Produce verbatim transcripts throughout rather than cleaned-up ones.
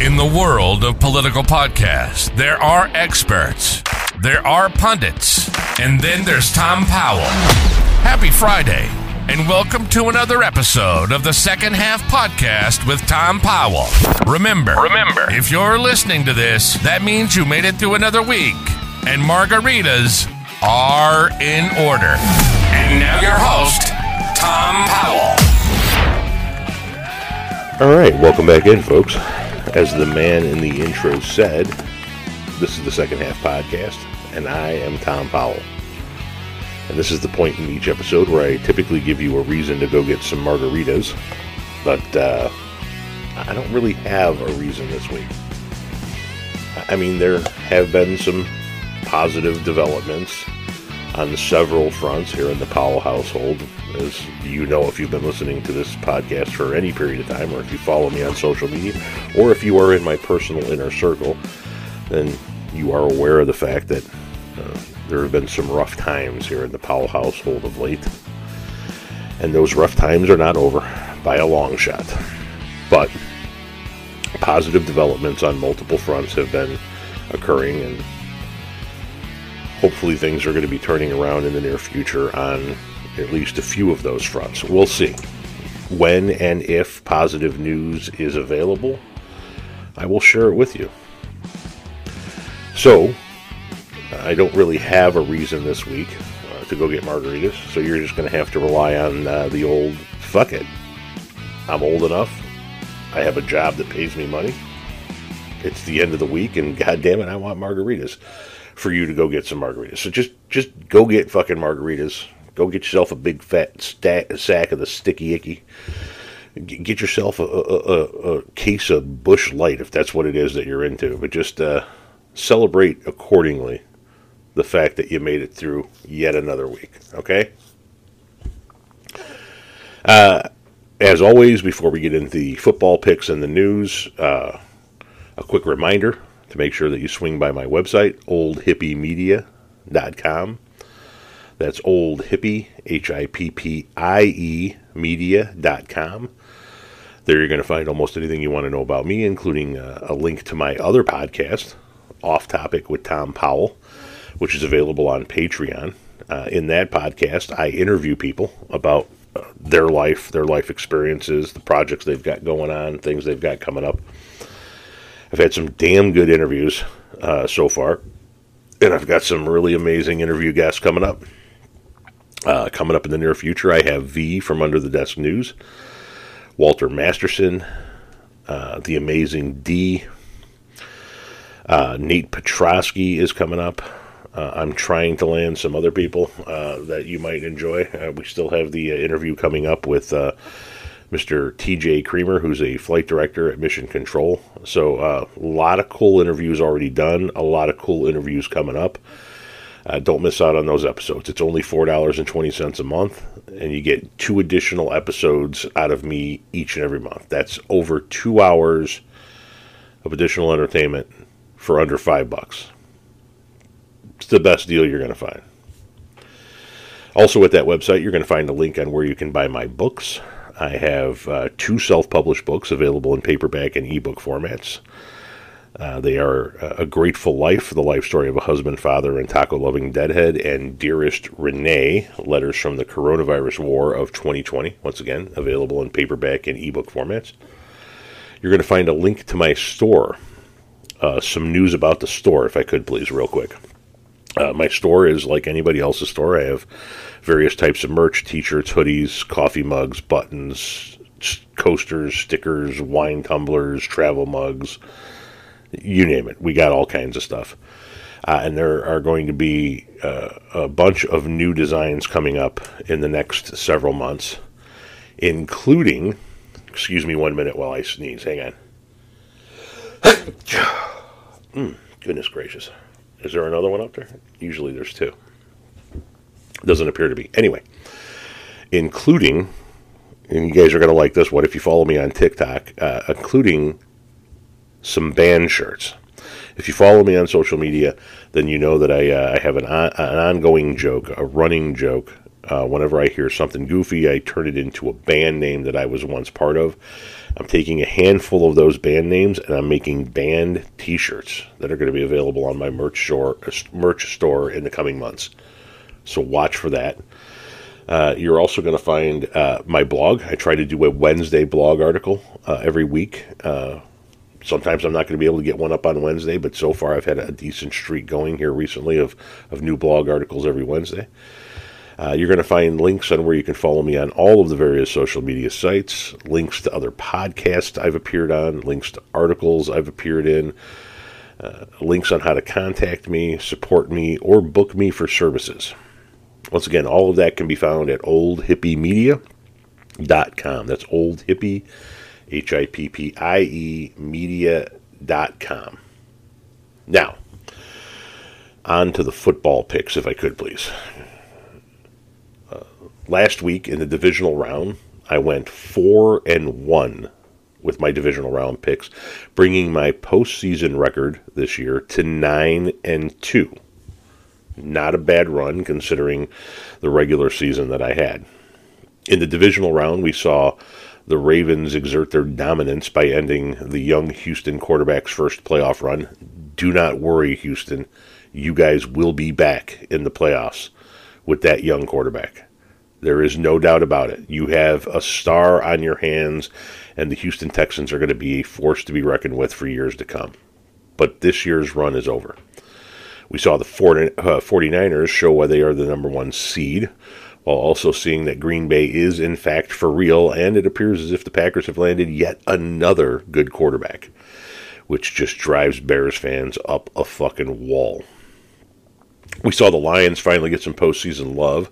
In the world of political podcasts, there are experts, there are pundits, and then there's Tom Powell. Happy Friday, and welcome to another episode of the Second Half Podcast with Tom Powell. Remember, remember, if you're listening to this, that means you made it through another week, and margaritas are in order. And now your host, Tom Powell. All right, welcome back in, folks. As the man in the intro said, this is the Second Half Podcast, and I am Tom Powell. And this is the point in each episode where I typically give you a reason to go get some margaritas, but uh, I don't really have a reason this week. I mean, there have been some positive developments on several fronts here in the Powell household, as you know if you've been listening to this podcast for any period of time, or if you follow me on social media, or if you are in my personal inner circle, then you are aware of the fact that uh, there have been some rough times here in the Powell household of late, and those rough times are not over by a long shot. But positive developments on multiple fronts have been occurring, and hopefully things are going to be turning around in the near future on at least a few of those fronts. We'll see. When and if positive news is available, I will share it with you. So, I don't really have a reason this week uh, to go get margaritas, so you're just going to have to rely on uh, the old, fuck it. I'm old enough. I have a job that pays me money. It's the end of the week, and goddammit, I want margaritas. For you to go get some margaritas. So just just go get fucking margaritas. Go get yourself a big fat stack, sack of the sticky icky. Get yourself a, a, a, a case of Bush Light if that's what it is that you're into. But just uh, celebrate accordingly the fact that you made it through yet another week. Okay? Uh, as always, before we get into the football picks and the news, uh, a quick reminder to make sure that you swing by my website, old hippie media dot com. That's old hippie, H I P P I E, media dot com. There you're going to find almost anything you want to know about me, including a, a link to my other podcast, Off Topic with Tom Powell, which is available on Patreon. Uh, in that podcast, I interview people about uh, their life, their life experiences, the projects they've got going on, things they've got coming up. I've had some damn good interviews uh, so far, and I've got some really amazing interview guests coming up. Uh, coming up in the near future, I have V from Under the Desk News, Walter Masterson, uh, The Amazing D, uh, Nate Petroski is coming up. Uh, I'm trying to land some other people uh, that you might enjoy. Uh, we still have the uh, interview coming up with Uh, Mister T J Creamer, who's a flight director at Mission Control. So uh, a lot of cool interviews already done, a lot of cool interviews coming up. Uh, don't miss out on those episodes. It's only four dollars and twenty cents a month, and you get two additional episodes out of me each and every month. That's over two hours of additional entertainment for under five bucks. It's the best deal you're going to find. Also at that website, you're going to find a link on where you can buy my books. I have uh, two self-published books available in paperback and ebook formats. Uh, they are uh, A Grateful Life, The Life Story of a Husband, Father, and Taco-Loving Deadhead, and Dearest Renee, Letters from the Coronavirus War of twenty twenty, once again, available in paperback and ebook formats. You're going to find a link to my store. Uh, some news about the store, if I could, please, real quick. Uh, my store is like anybody else's store. I have various types of merch, t-shirts, hoodies, coffee mugs, buttons, coasters, stickers, wine tumblers, travel mugs, you name it. We got all kinds of stuff. Uh, and there are going to be uh, a bunch of new designs coming up in the next several months, including, excuse me one minute while I sneeze, hang on. mm, goodness gracious. Is there another one up there? Usually there's two. Doesn't appear to be. Anyway, including, and you guys are going to like this one if you follow me on TikTok, uh, including some band shirts. If you follow me on social media, then you know that I, uh, I have an, on, an ongoing joke, a running joke. Uh, whenever I hear something goofy, I turn it into a band name that I was once part of. I'm taking a handful of those band names, and I'm making band T-shirts that are going to be available on my merch store, merch store in the coming months. So watch for that. Uh, you're also going to find uh, my blog. I try to do a Wednesday blog article uh, every week. Uh, sometimes I'm not going to be able to get one up on Wednesday, but so far I've had a decent streak going here recently of, of new blog articles every Wednesday. Uh, you're going to find links on where you can follow me on all of the various social media sites, links to other podcasts I've appeared on, links to articles I've appeared in, uh, links on how to contact me, support me, or book me for services. Once again, all of that can be found at old hippie media dot com. That's old hippie, H I P P I E, media dot com. Now, on to the football picks, if I could, please. Last week in the divisional round, I went four and one with my divisional round picks, bringing my postseason record this year to nine and two. Not a bad run considering the regular season that I had. In the divisional round, we saw the Ravens exert their dominance by ending the young Houston quarterback's first playoff run. Do not worry, Houston. You guys will be back in the playoffs with that young quarterback. There is no doubt about it. You have a star on your hands, and the Houston Texans are going to be a force to be reckoned with for years to come. But this year's run is over. We saw the forty-niners show why they are the number one seed, while also seeing that Green Bay is, in fact, for real, and it appears as if the Packers have landed yet another good quarterback, which just drives Bears fans up a fucking wall. We saw the Lions finally get some postseason love,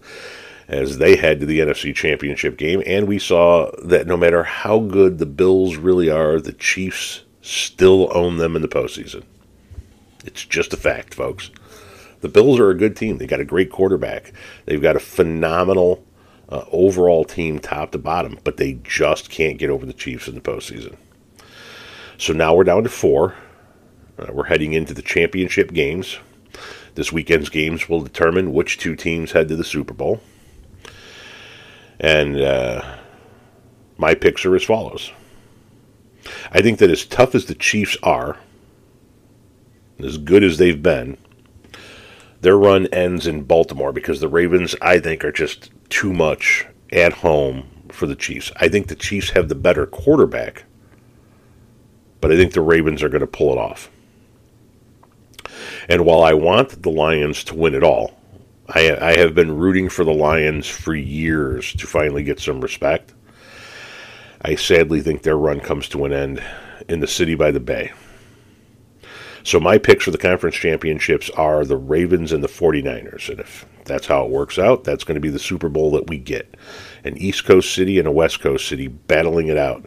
as they head to the N F C Championship game, and we saw that no matter how good the Bills really are, the Chiefs still own them in the postseason. It's just a fact, folks. The Bills are a good team. They've got a great quarterback. They've got a phenomenal uh, overall team top to bottom, but they just can't get over the Chiefs in the postseason. So now we're down to four. Uh, we're heading into the championship games. This weekend's games will determine which two teams head to the Super Bowl. And uh, my picks are as follows. I think that as tough as the Chiefs are, as good as they've been, their run ends in Baltimore because the Ravens, I think, are just too much at home for the Chiefs. I think the Chiefs have the better quarterback, but I think the Ravens are going to pull it off. And while I want the Lions to win it all, I, I have been rooting for the Lions for years to finally get some respect. I sadly think their run comes to an end in the city by the bay. So my picks for the conference championships are the Ravens and the forty-niners. And if that's how it works out, that's going to be the Super Bowl that we get. An East Coast city and a West Coast city battling it out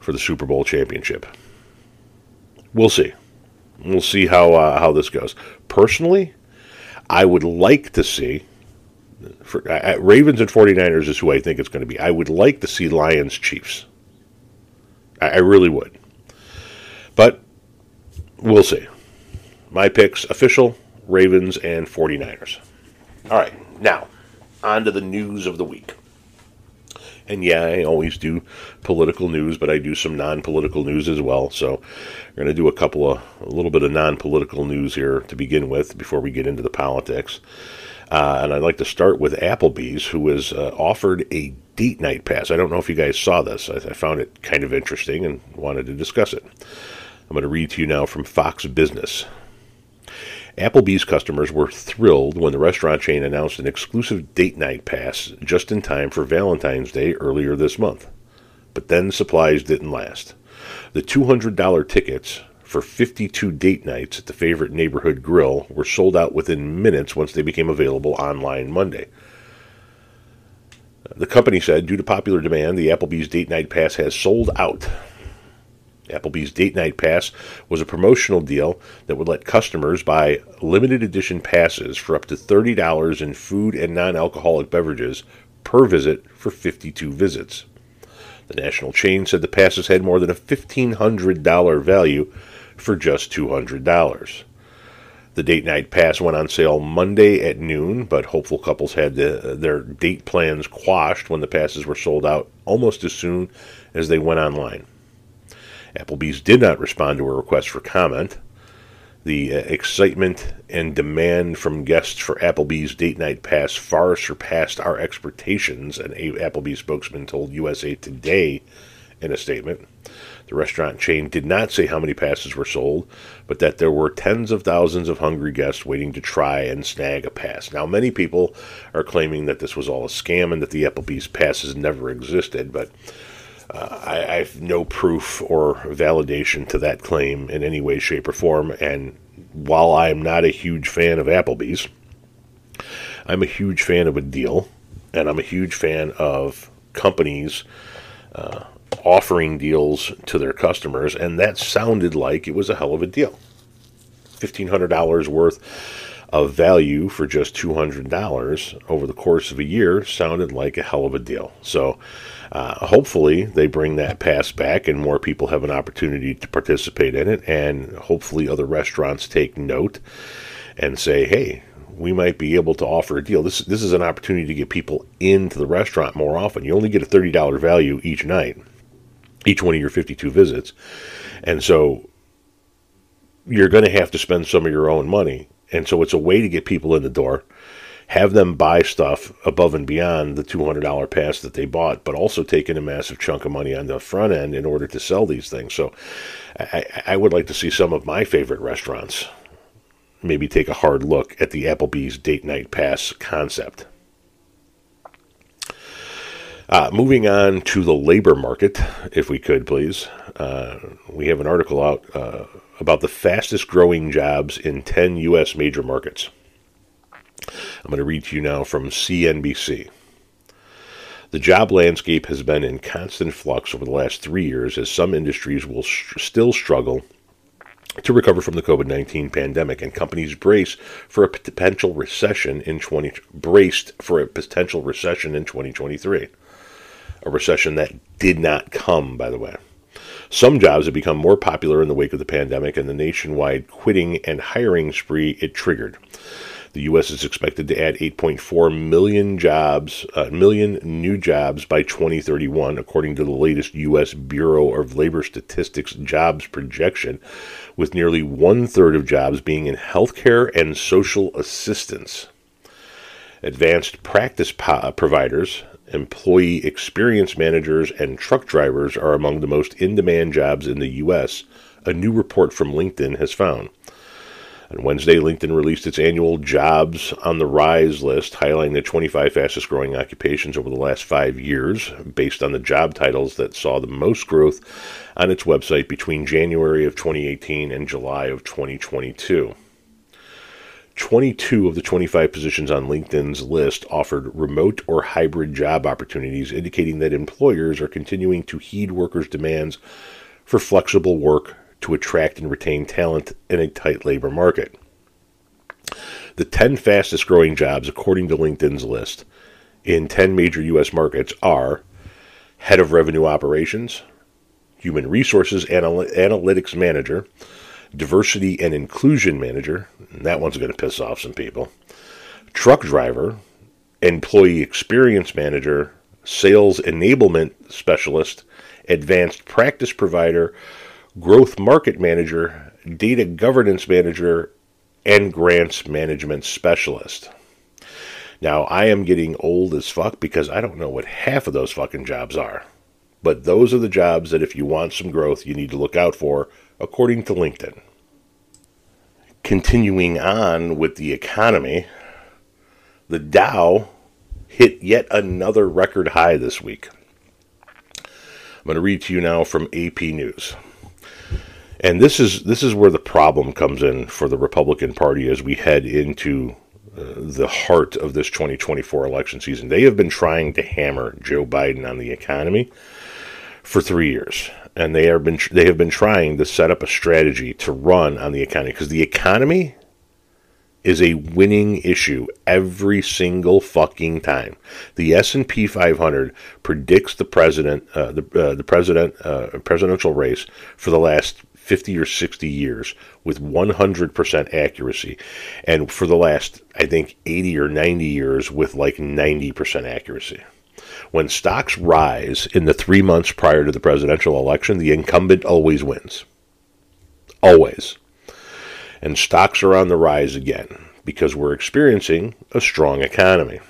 for the Super Bowl championship. We'll see. We'll see how uh, how this goes. Personally, I would like to see, for, uh, Ravens and forty-niners is who I think it's going to be. I would like to see Lions Chiefs. I, I really would. But we'll see. My picks, official, Ravens and forty-niners. All right, now, on to the news of the week. And yeah, I always do political news, but I do some non-political news as well. So we're going to do a couple of, a little bit of non-political news here to begin with before we get into the politics. Uh, and I'd like to start with Applebee's, who has uh, offered a date night pass. I don't know if you guys saw this. I, I found it kind of interesting and wanted to discuss it. I'm going to read to you now from Fox Business. Applebee's customers were thrilled when the restaurant chain announced an exclusive date night pass just in time for Valentine's Day earlier this month. But then supplies didn't last. The two hundred dollars tickets for fifty-two date nights at the favorite neighborhood grill were sold out within minutes once they became available online Monday. The company said, due to popular demand, the Applebee's date night pass has sold out. Applebee's Date Night Pass was a promotional deal that would let customers buy limited edition passes for up to thirty dollars in food and non-alcoholic beverages per visit for fifty-two visits. The national chain said the passes had more than a fifteen hundred dollars value for just two hundred dollars. The date night pass went on sale Monday at noon, but hopeful couples had the, their date plans quashed when the passes were sold out almost as soon as they went online. Applebee's did not respond to a request for comment. The uh, excitement and demand from guests for Applebee's date night pass far surpassed our expectations, an Applebee's spokesman told U S A Today in a statement. The restaurant chain did not say how many passes were sold, but that there were tens of thousands of hungry guests waiting to try and snag a pass. Now, many people are claiming that this was all a scam and that the Applebee's passes never existed, but uh, I, I have no proof or validation to that claim in any way, shape, or form. And while I'm not a huge fan of Applebee's, I'm a huge fan of a deal, and I'm a huge fan of companies Uh, offering deals to their customers, and that sounded like it was a hell of a deal. fifteen hundred dollars worth of value for just two hundred dollars over the course of a year sounded like a hell of a deal. So uh, hopefully they bring that pass back and more people have an opportunity to participate in it, and hopefully other restaurants take note and say, hey, we might be able to offer a deal. This this is an opportunity to get people into the restaurant more often. You only get a thirty dollars value each night, each one of your fifty-two visits. And so you're going to have to spend some of your own money. And so it's a way to get people in the door, have them buy stuff above and beyond the two hundred dollars pass that they bought, but also take in a massive chunk of money on the front end in order to sell these things. So I, I would like to see some of my favorite restaurants maybe take a hard look at the Applebee's date night pass concept. Uh, moving on to the labor market, if we could, please. Uh, we have an article out uh, about the fastest growing jobs in ten U S major markets. I'm going to read to you now from C N B C. The job landscape has been in constant flux over the last three years as some industries will sh- still struggle to recover from the COVID nineteen pandemic, and companies brace for a potential recession in twenty braced for a potential recession in twenty twenty-three, a recession that did not come, by the way. Some jobs have become more popular in the wake of the pandemic and the nationwide quitting and hiring spree it triggered. The U S is expected to add eight point four million jobs, uh, million new jobs by twenty thirty-one, according to the latest U S Bureau of Labor Statistics jobs projection, with nearly one-third of jobs being in healthcare and social assistance. Advanced practice po- providers, employee experience managers, and truck drivers are among the most in-demand jobs in the U S, a new report from LinkedIn has found. On Wednesday, LinkedIn released its annual Jobs on the Rise list, highlighting the twenty-five fastest-growing occupations over the last five years, based on the job titles that saw the most growth on its website between January of twenty eighteen and July of twenty twenty-two. twenty-two of the twenty-five positions on LinkedIn's list offered remote or hybrid job opportunities, indicating that employers are continuing to heed workers' demands for flexible work to attract and retain talent in a tight labor market. The ten fastest growing jobs, according to LinkedIn's list, in ten major U S markets are head of revenue operations, human resources anal- analytics manager, diversity and inclusion manager, and that one's going to piss off some people, truck driver, employee experience manager, sales enablement specialist, advanced practice provider, growth market manager, data governance manager, and grants management specialist. Now, I am getting old as fuck because I don't know what half of those fucking jobs are. But those are the jobs that if you want some growth, you need to look out for, according to LinkedIn. Continuing on with the economy, the Dow hit yet another record high this week. I'm going to read to you now from A P News. And this is this is where the problem comes in for the Republican Party as we head into uh, the heart of this twenty twenty-four election season. They have been trying to hammer Joe Biden on the economy for three years. and they have been they have been trying to set up a strategy to run on the economy, because the economy is a winning issue every single fucking time. The S and P five hundred predicts the president uh, the uh, the president uh, presidential race for the last fifty or sixty years with one hundred percent accuracy, and for the last I think eighty or ninety years with like ninety percent accuracy. When stocks rise in the three months prior to the presidential election, the incumbent always wins. Always. And stocks are on the rise again because we're experiencing a strong economy.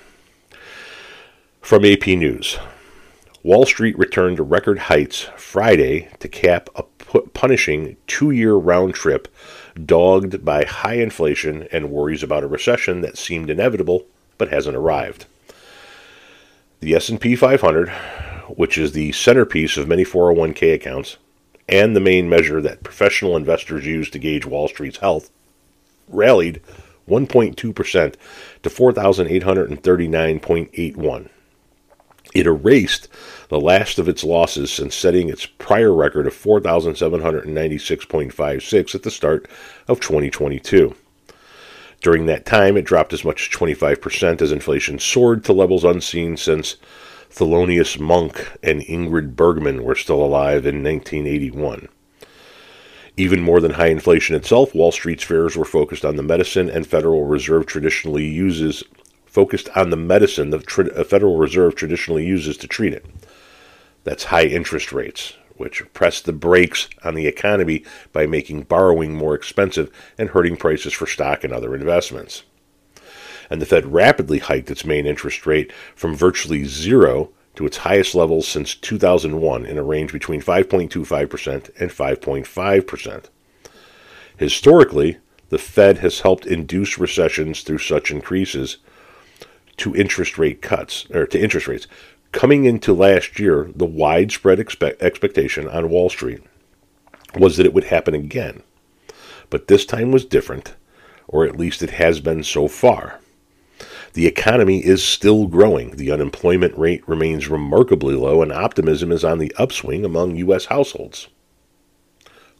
From A P News, Wall Street returned to record heights Friday to cap a punishing two-year round trip dogged by high inflation and worries about a recession that seemed inevitable but hasn't arrived. The S and P five hundred, which is the centerpiece of many four oh one k accounts and the main measure that professional investors use to gauge Wall Street's health, rallied one point two percent to four thousand eight hundred thirty-nine point eight one. It erased the last of its losses since setting its prior record of four thousand seven hundred ninety-six point five six at the start of twenty twenty-two. During that time, it dropped as much as twenty-five percent as inflation soared to levels unseen since Thelonious Monk and Ingrid Bergman were still alive in nineteen eighty-one. Even more than high inflation itself, Wall Street's fears were focused on the medicine and Federal Reserve traditionally uses focused on the medicine the tri- Federal Reserve traditionally uses to treat it. That's high interest rates, which press the brakes on the economy by making borrowing more expensive and hurting prices for stock and other investments. And the Fed rapidly hiked its main interest rate from virtually zero to its highest levels since two thousand one in a range between five point two five percent and five point five percent. Historically, the Fed has helped induce recessions through such increases to interest rate cuts, or to interest rates. Coming into last year, the widespread expect- expectation on Wall Street was that it would happen again. But this time was different, or at least it has been so far. The economy is still growing, the unemployment rate remains remarkably low, and optimism is on the upswing among U S households.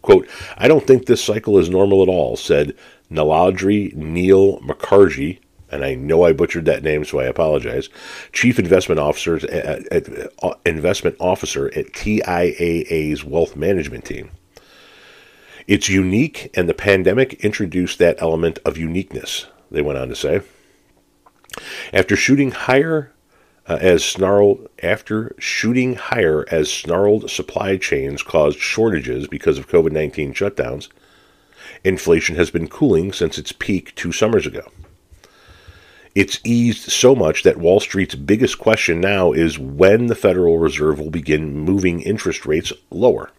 Quote, "I don't think this cycle is normal at all," said Niladri Neal Mukherjee, and I know I butchered that name, so I apologize, Chief Investment Officer at, at, at, investment officer at T I A A's Wealth Management Team. "It's unique, and the pandemic introduced that element of uniqueness," they went on to say. After shooting higher uh, as snarled, after shooting higher as snarled supply chains caused shortages because of COVID nineteen shutdowns, inflation has been cooling since its peak two summers ago. It's eased so much that Wall Street's biggest question now is when the Federal Reserve will begin moving interest rates lower.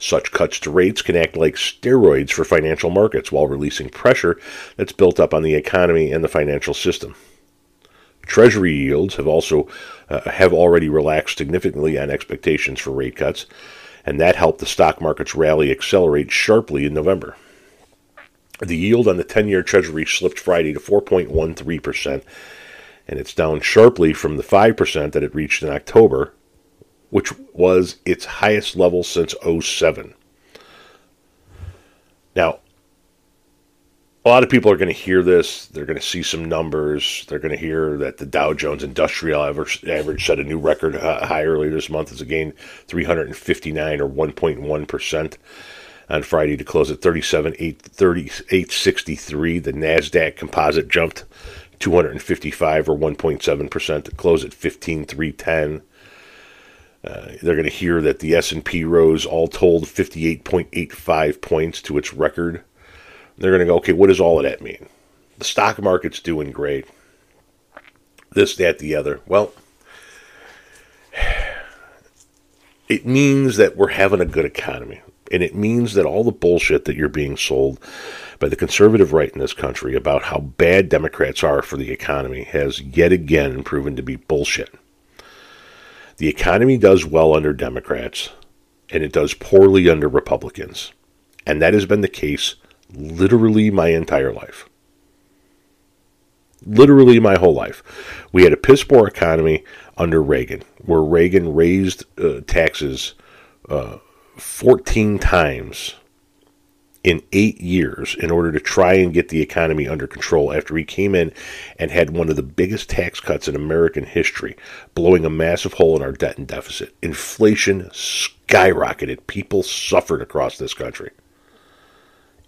Such cuts to rates can act like steroids for financial markets while releasing pressure that's built up on the economy and the financial system. Treasury yields have also uh, have already relaxed significantly on expectations for rate cuts, and that helped the stock market's rally accelerate sharply in November. The yield on the ten-year Treasury slipped Friday to four point one three percent, and it's down sharply from the five percent that it reached in October, which was its highest level since oh seven. Now, a lot of people are going to hear this. They're going to see some numbers. They're going to hear that the Dow Jones Industrial Average, average set a new record uh, high earlier this month as it gained three hundred fifty-nine, or one point one percent. On Friday to close at thirty-seven thousand eight hundred sixty-three. The NASDAQ composite jumped two hundred fifty-five, or one point seven percent, to close at fifteen thousand three hundred ten. Uh, they're going to hear that the S and P rose, all told, fifty-eight point eight five points to its record. They're going to go, okay, what does all of that mean? The stock market's doing great. This, that, the other. Well, it means that we're having a good economy. And it means that all the bullshit that you're being sold by the conservative right in this country about how bad Democrats are for the economy has yet again proven to be bullshit. The economy does well under Democrats, and it does poorly under Republicans. And that has been the case literally my entire life. Literally my whole life. We had a piss poor economy under Reagan, where Reagan raised uh, taxes uh, fourteen times in eight years in order to try and get the economy under control after he came in and had one of the biggest tax cuts in American history, blowing a massive hole in our debt and deficit. Inflation skyrocketed. People suffered across this country.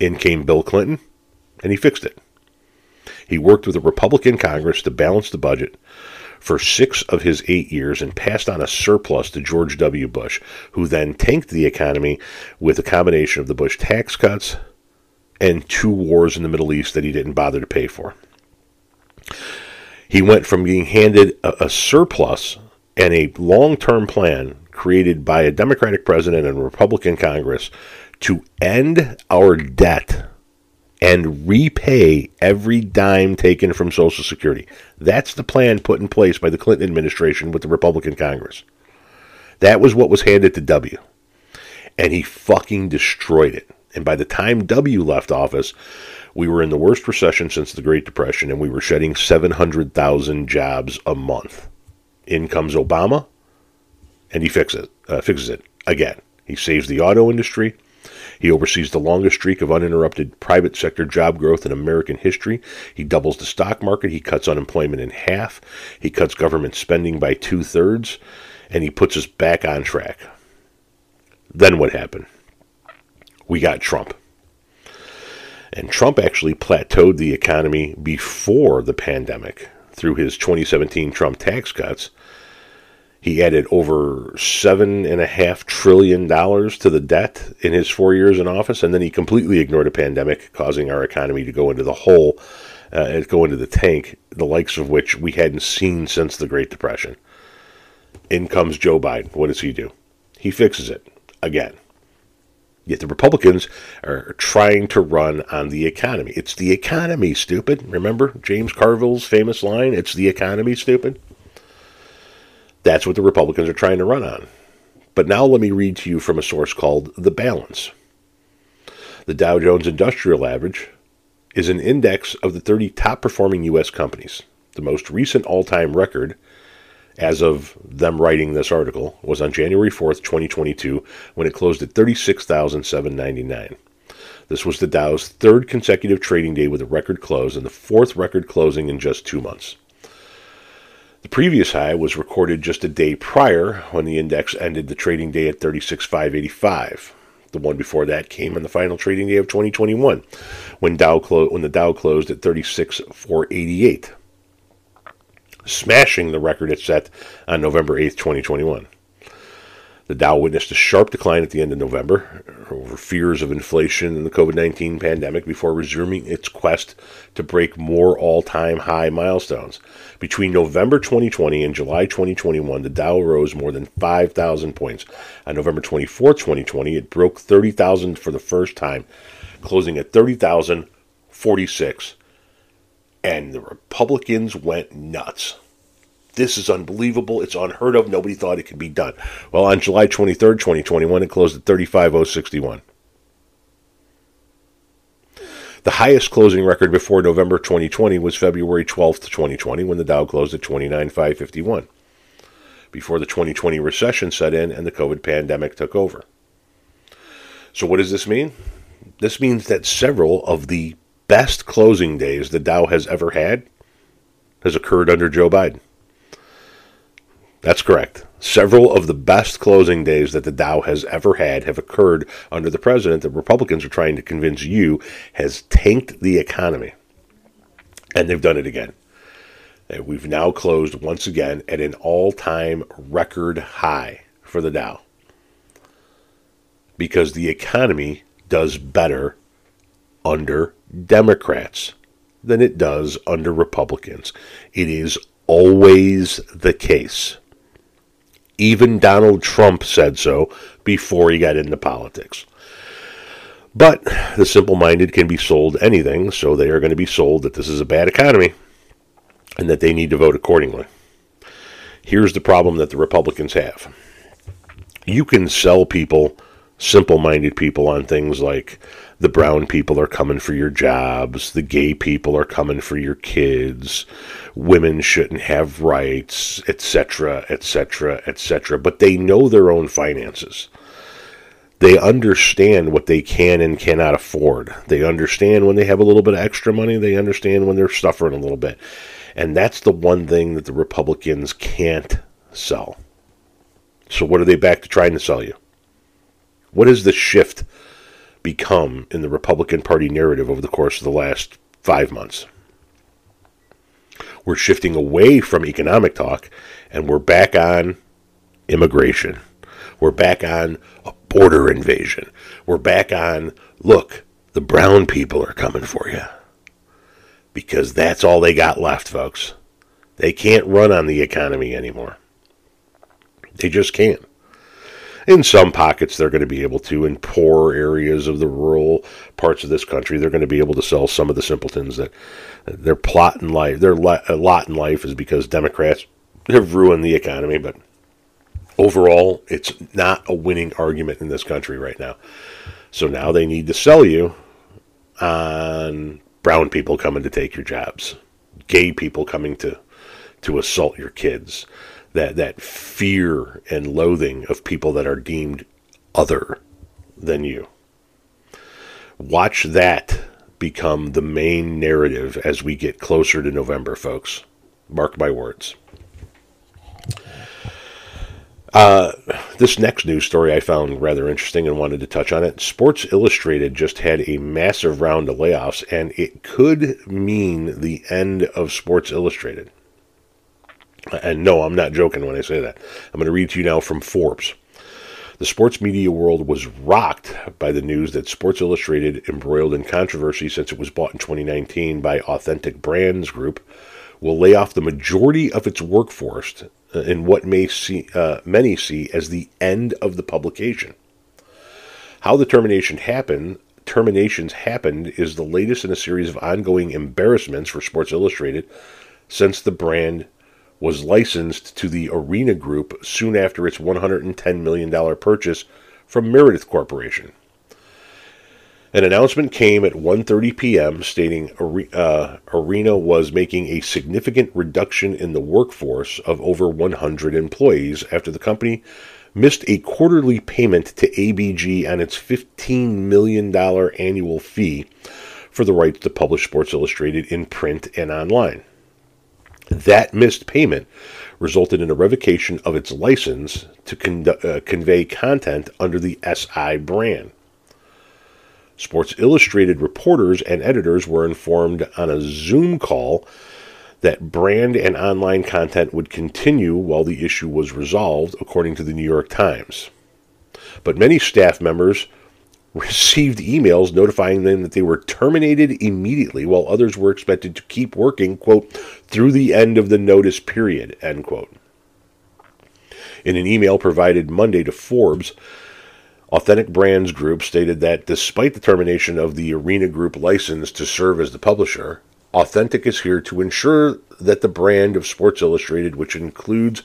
In came Bill Clinton, and he fixed it. He worked with a Republican Congress to balance the budget for six of his eight years and passed on a surplus to George W. Bush, who then tanked the economy with a combination of the Bush tax cuts and two wars in the Middle East that he didn't bother to pay for. He went from being handed a, a surplus and a long-term plan created by a Democratic president and a Republican Congress to end our debt and repay every dime taken from Social Security. That's the plan put in place by the Clinton administration with the Republican Congress. That was what was handed to W. And he fucking destroyed it. And by the time W left office, we were in the worst recession since the Great Depression, and we were shedding seven hundred thousand jobs a month. In comes Obama, and he fixes it, uh, fixes it again. He saves the auto industry. He oversees the longest streak of uninterrupted private sector job growth in American history. He doubles the stock market. He cuts unemployment in half. He cuts government spending by two-thirds. And he puts us back on track. Then what happened? We got Trump. And Trump actually plateaued the economy before the pandemic through his twenty seventeen Trump tax cuts. He added over seven point five trillion dollars to the debt in his four years in office, and then he completely ignored a pandemic, causing our economy to go into the hole, uh, and go into the tank, the likes of which we hadn't seen since the Great Depression. In comes Joe Biden. What does he do? He fixes it again. Yet the Republicans are trying to run on the economy. It's the economy, stupid. Remember James Carville's famous line, it's the economy, stupid? That's what the Republicans are trying to run on. But now let me read to you from a source called The Balance. The Dow Jones Industrial Average is an index of the thirty top-performing U S companies. The most recent all-time record, as of them writing this article, was on January fourth, twenty twenty-two, when it closed at thirty-six thousand seven hundred ninety-nine. This was the Dow's third consecutive trading day with a record close and the fourth record closing in just two months. The previous high was recorded just a day prior when the index ended the trading day at thirty-six thousand five hundred eighty-five. The one before that came on the final trading day of twenty twenty-one when, Dow clo- when the Dow closed at thirty-six thousand four hundred eighty-eight, smashing the record it set on November eighth, twenty twenty-one. The Dow witnessed a sharp decline at the end of November over fears of inflation and the COVID nineteen pandemic before resuming its quest to break more all-time high milestones. Between November twenty twenty and July twenty twenty-one, the Dow rose more than five thousand points. On November twenty-fourth, twenty twenty, it broke thirty thousand for the first time, closing at thirty thousand forty-six. And the Republicans went nuts. This is unbelievable. It's unheard of. Nobody thought it could be done. Well, on July twenty-third, twenty twenty-one, it closed at thirty-five thousand sixty-one. The highest closing record before November twenty twenty was February twelfth, twenty twenty, when the Dow closed at twenty-nine thousand five hundred fifty-one, before the twenty twenty recession set in and the COVID pandemic took over. So what does this mean? This means that several of the best closing days the Dow has ever had has occurred under Joe Biden. That's correct. Several of the best closing days that the Dow has ever had have occurred under the president that Republicans are trying to convince you has tanked the economy. And they've done it again. And we've now closed once again at an all-time record high for the Dow. Because the economy does better under Democrats than it does under Republicans. It is always the case. Even Donald Trump said so before he got into politics. But the simple-minded can be sold anything, so they are going to be sold that this is a bad economy and that they need to vote accordingly. Here's the problem that the Republicans have. You can sell people, simple-minded people, on things like the brown people are coming for your jobs, the gay people are coming for your kids, women shouldn't have rights, et cetera, et cetera, et cetera. But they know their own finances. They understand what they can and cannot afford. They understand when they have a little bit of extra money. They understand when they're suffering a little bit. And that's the one thing that the Republicans can't sell. So what are they back to trying to sell you? What has the shift become in the Republican Party narrative over the course of the last five months? We're shifting away from economic talk, and we're back on immigration. We're back on a border invasion. We're back on, look, the brown people are coming for you. Because that's all they got left, folks. They can't run on the economy anymore. They just can't. In some pockets, they're going to be able to. In poor areas of the rural parts of this country, they're going to be able to sell some of the simpletons that their plot in life, their lot in life is because Democrats have ruined the economy. But overall, it's not a winning argument in this country right now. So now they need to sell you on brown people coming to take your jobs, gay people coming to to assault your kids, that that fear and loathing of people that are deemed other than you. Watch that become the main narrative as we get closer to November, folks. Mark my words. Uh, this next news story I found rather interesting and wanted to touch on it. Sports Illustrated just had a massive round of layoffs, and it could mean the end of Sports Illustrated. And no, I'm not joking when I say that. I'm going to read to you now from Forbes. The sports media world was rocked by the news that Sports Illustrated, embroiled in controversy since it was bought in twenty nineteen by Authentic Brands Group, will lay off the majority of its workforce in what may see, uh, many see as the end of the publication. How the termination happened, terminations happened is the latest in a series of ongoing embarrassments for Sports Illustrated since the brand was licensed to the Arena Group soon after its one hundred ten million dollars purchase from Meredith Corporation. An announcement came at one thirty p.m. stating uh, Arena was making a significant reduction in the workforce of over one hundred employees after the company missed a quarterly payment to A B G on its fifteen million dollars annual fee for the rights to publish Sports Illustrated in print and online. That missed payment resulted in a revocation of its license to con- uh, convey content under the S I brand. Sports Illustrated reporters and editors were informed on a Zoom call that brand and online content would continue while the issue was resolved, according to the New York Times. But many staff members received emails notifying them that they were terminated immediately, while others were expected to keep working, quote, through the end of the notice period, end quote. In an email provided Monday to Forbes, Authentic Brands Group stated that despite the termination of the Arena Group license to serve as the publisher, Authentic is here to ensure that the brand of Sports Illustrated, which includes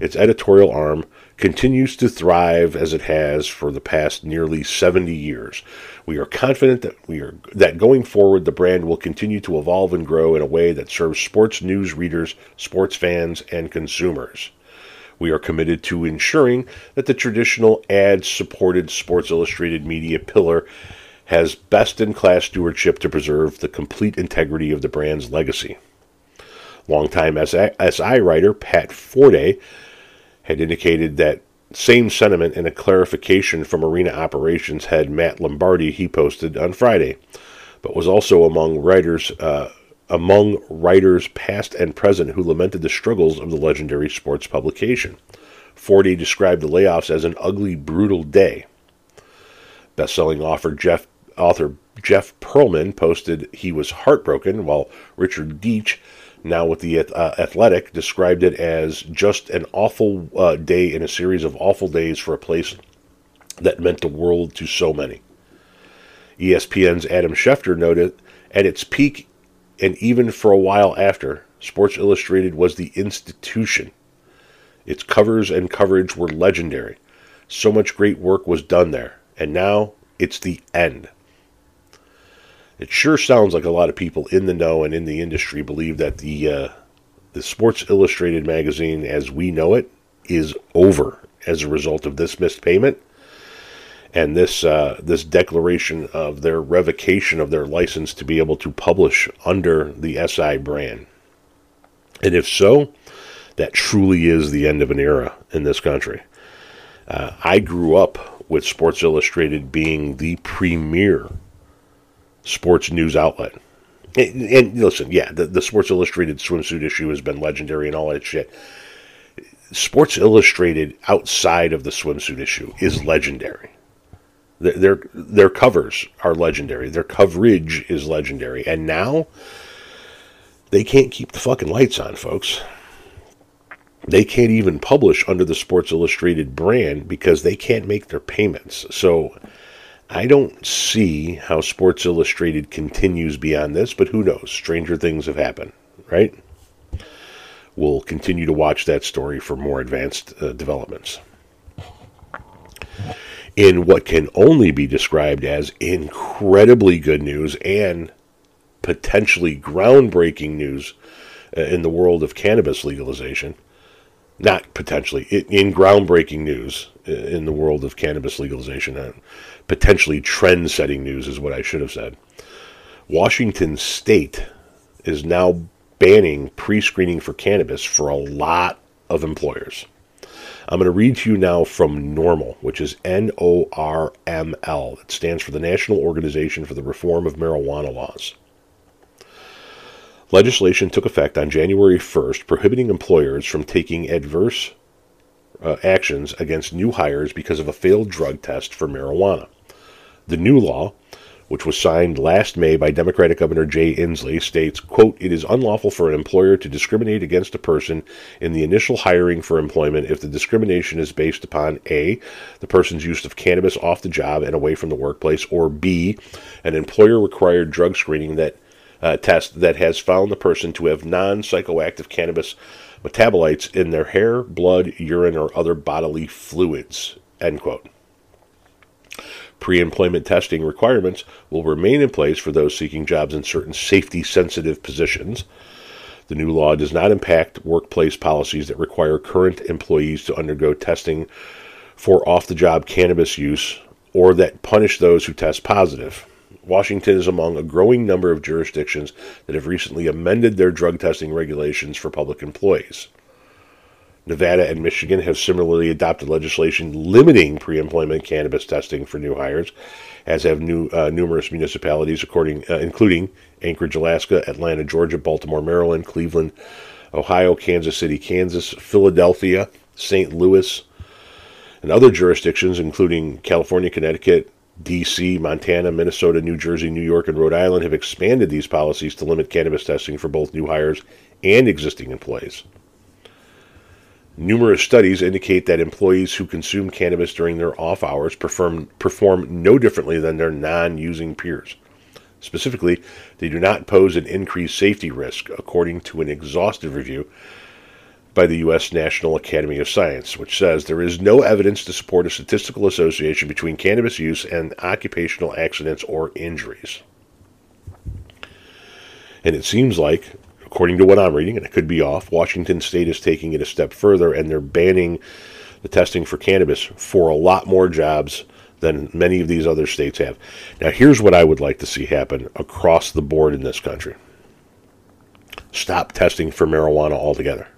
its editorial arm, continues to thrive as it has for the past nearly seventy years. We are confident that we are that going forward, the brand will continue to evolve and grow in a way that serves sports news readers, sports fans, and consumers. We are committed to ensuring that the traditional ad-supported Sports Illustrated media pillar has best-in-class stewardship to preserve the complete integrity of the brand's legacy. Longtime S I writer Pat Forte had indicated that same sentiment in a clarification from Arena Operations head Matt Lombardi he posted on Friday, but was also among writers uh, among writers past and present who lamented the struggles of the legendary sports publication. Forte described the layoffs as an ugly, brutal day. Best-selling author Jeff, author Jeff Perlman posted he was heartbroken, while Richard Deitch, now with the uh, Athletic, described it as just an awful uh, day in a series of awful days for a place that meant the world to so many. E S P N's Adam Schefter noted, at its peak, and even for a while after, Sports Illustrated was the institution. Its covers and coverage were legendary. So much great work was done there, and now it's the end. It sure sounds like a lot of people in the know and in the industry believe that the uh, the Sports Illustrated magazine as we know it is over as a result of this missed payment, And this uh, this declaration of their revocation of their license to be able to publish under the S I brand. And if so, that truly is the end of an era in this country. Uh, I grew up with Sports Illustrated being the premier sports news outlet. And, and listen, yeah, the, the Sports Illustrated swimsuit issue has been legendary and all that shit. Sports Illustrated outside of the swimsuit issue is legendary. Their, their, their covers are legendary. Their coverage is legendary. And now, they can't keep the fucking lights on, folks. They can't even publish under the Sports Illustrated brand because they can't make their payments. So I don't see how Sports Illustrated continues beyond this, but who knows? Stranger things have happened, right? We'll continue to watch that story for more advanced uh, developments. In what can only be described as incredibly good news and potentially groundbreaking news uh, in the world of cannabis legalization, not potentially, in groundbreaking news in the world of cannabis legalization, uh, potentially trend-setting news is what I should have said. Washington State is now banning pre-screening for cannabis for a lot of employers. I'm going to read to you now from NORML, which is N O R M L. It stands for the National Organization for the Reform of Marijuana Laws. Legislation took effect on January first, prohibiting employers from taking adverse uh, actions against new hires because of a failed drug test for marijuana. The new law, which was signed last May by Democratic Governor Jay Inslee, states, quote, "It is unlawful for an employer to discriminate against a person in the initial hiring for employment if the discrimination is based upon A, the person's use of cannabis off the job and away from the workplace, or B, an employer-required drug screening that Uh, test that has found the person to have non-psychoactive cannabis metabolites in their hair, blood, urine, or other bodily fluids," end quote. Pre-employment testing requirements will remain in place for those seeking jobs in certain safety-sensitive positions. The new law does not impact workplace policies that require current employees to undergo testing for off-the-job cannabis use or that punish those who test positive. Washington is among a growing number of jurisdictions that have recently amended their drug testing regulations for public employees. Nevada and Michigan have similarly adopted legislation limiting pre-employment cannabis testing for new hires, as have new, uh, numerous municipalities, according, uh, including Anchorage, Alaska, Atlanta, Georgia, Baltimore, Maryland, Cleveland, Ohio, Kansas City, Kansas, Philadelphia, Saint Louis, and other jurisdictions, including California, Connecticut, D C, Montana, Minnesota, New Jersey, New York, and Rhode Island have expanded these policies to limit cannabis testing for both new hires and existing employees. Numerous studies indicate that employees who consume cannabis during their off hours perform, perform no differently than their non-using peers. Specifically, they do not pose an increased safety risk, according to an exhaustive review by the U S National Academy of Science, which says there is no evidence to support a statistical association between cannabis use and occupational accidents or injuries. And it seems like, according to what I'm reading, and I could be off, Washington State is taking it a step further, and they're banning the testing for cannabis for a lot more jobs than many of these other states have. Now, here's what I would like to see happen across the board in this country. Stop testing for marijuana altogether.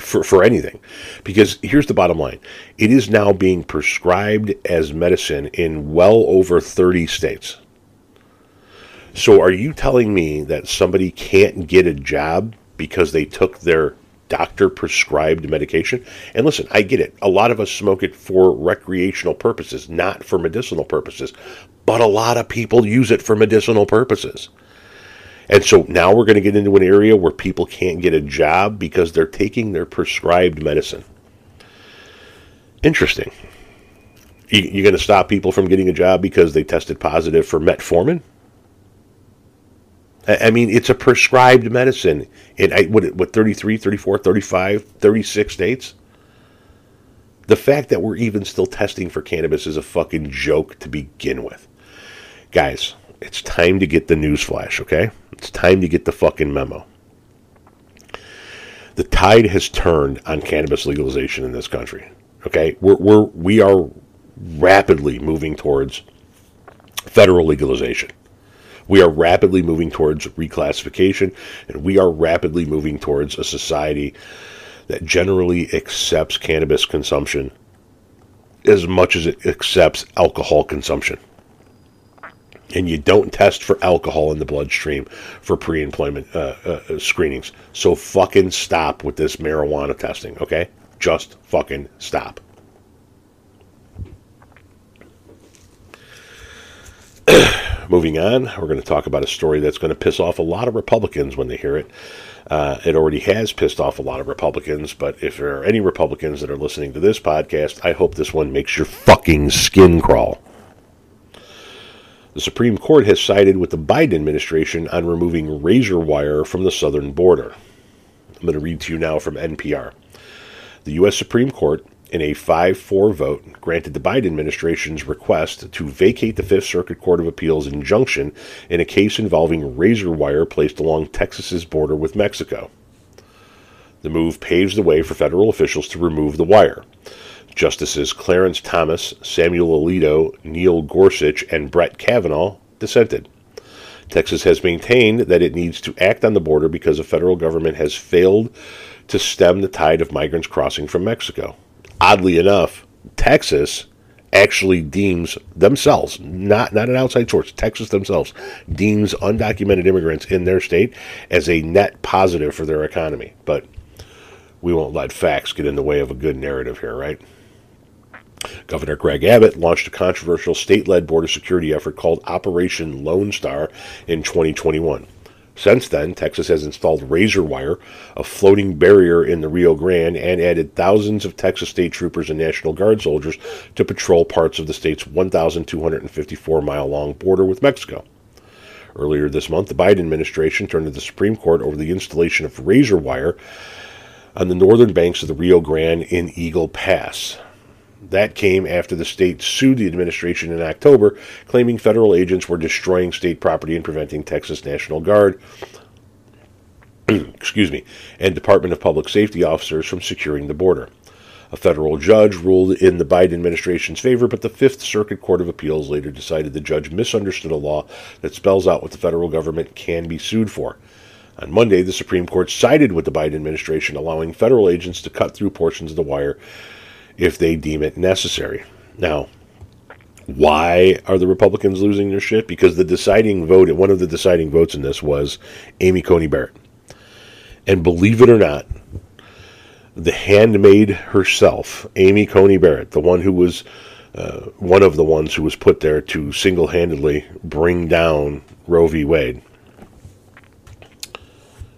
For for anything, because here's the bottom line. It is now being prescribed as medicine in well over thirty states. So are you telling me that somebody can't get a job because they took their doctor-prescribed medication? And listen, I get it. A lot of us smoke it for recreational purposes, not for medicinal purposes. But a lot of people use it for medicinal purposes. And so now we're going to get into an area where people can't get a job because they're taking their prescribed medicine. Interesting. You're going to stop people from getting a job because they tested positive for metformin? I mean, it's a prescribed medicine in what, what thirty-three, thirty-four, thirty-five, thirty-six states? The fact that we're even still testing for cannabis is a fucking joke to begin with. Guys, it's time to get the news flash, okay? It's time to get the fucking memo. The tide has turned on cannabis legalization in this country. Okay, we're, we're we are rapidly moving towards federal legalization. We are rapidly moving towards reclassification, and we are rapidly moving towards a society that generally accepts cannabis consumption as much as it accepts alcohol consumption. And you don't test for alcohol in the bloodstream for pre-employment uh, uh, screenings. So fucking stop with this marijuana testing, okay? Just fucking stop. Moving on, we're going to talk about a story that's going to piss off a lot of Republicans when they hear it. Uh, it already has pissed off a lot of Republicans, but if there are any Republicans that are listening to this podcast, I hope this one makes your fucking skin crawl. The Supreme Court has sided with the Biden administration on removing razor wire from the southern border. I'm going to read to you now from N P R. The U S Supreme Court, in a five four vote, granted the Biden administration's request to vacate the Fifth Circuit Court of Appeals injunction in a case involving razor wire placed along Texas's border with Mexico. The move paves the way for federal officials to remove the wire. Justices Clarence Thomas, Samuel Alito, Neil Gorsuch, and Brett Kavanaugh dissented. Texas has maintained that it needs to act on the border because the federal government has failed to stem the tide of migrants crossing from Mexico. Oddly enough, Texas actually deems themselves, not, not an outside source, Texas themselves deems undocumented immigrants in their state as a net positive for their economy. But we won't let facts get in the way of a good narrative here, right? Governor Greg Abbott launched a controversial state-led border security effort called Operation Lone Star in twenty twenty-one. Since then, Texas has installed razor wire, a floating barrier in the Rio Grande, and added thousands of Texas state troopers and National Guard soldiers to patrol parts of the state's one thousand two hundred fifty-four mile long border with Mexico. Earlier this month, the Biden administration turned to the Supreme Court over the installation of razor wire on the northern banks of the Rio Grande in Eagle Pass. That came after the state sued the administration in October, claiming federal agents were destroying state property and preventing Texas National Guard, excuse me, and Department of Public Safety officers from securing the border. A federal judge ruled in the Biden administration's favor, but the Fifth Circuit Court of Appeals later decided the judge misunderstood a law that spells out what the federal government can be sued for. On Monday, the Supreme Court sided with the Biden administration, allowing federal agents to cut through portions of the wire if they deem it necessary. Now, why are the Republicans losing their shit? Because the deciding vote, one of the deciding votes in this was Amy Coney Barrett. And believe it or not, the handmaid herself, Amy Coney Barrett, the one who was uh, one of the ones who was put there to single-handedly bring down Roe v. Wade.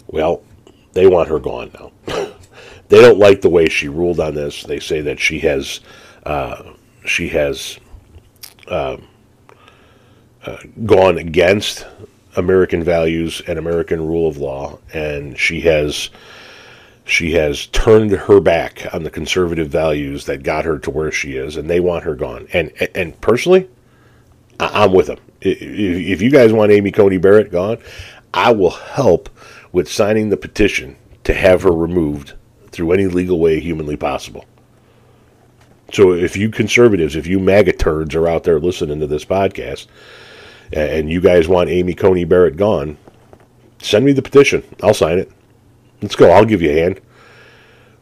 Well, they want her gone now. They don't like the way she ruled on this. They say that she has, uh, she has uh, uh, gone against American values and American rule of law, and she has, she has turned her back on the conservative values that got her to where she is, and they want her gone. And and personally, I'm with them. If you guys want Amy Coney Barrett gone, I will help with signing the petition to have her removed through any legal way humanly possible. So if you conservatives, if you MAGA turds are out there listening to this podcast, and you guys want Amy Coney Barrett gone, send me the petition. I'll sign it. Let's go. I'll give you a hand.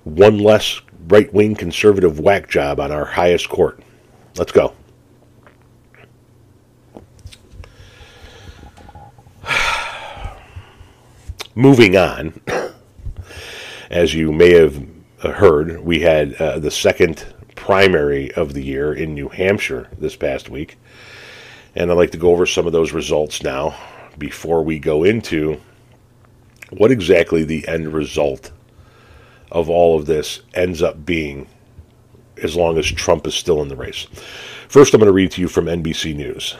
One less right-wing conservative whack job on our highest court. Let's go. Moving on, as you may have heard, we had uh, the second primary of the year in New Hampshire this past week. And I'd like to go over some of those results now before we go into what exactly the end result of all of this ends up being as long as Trump is still in the race. First, I'm going to read to you from N B C News.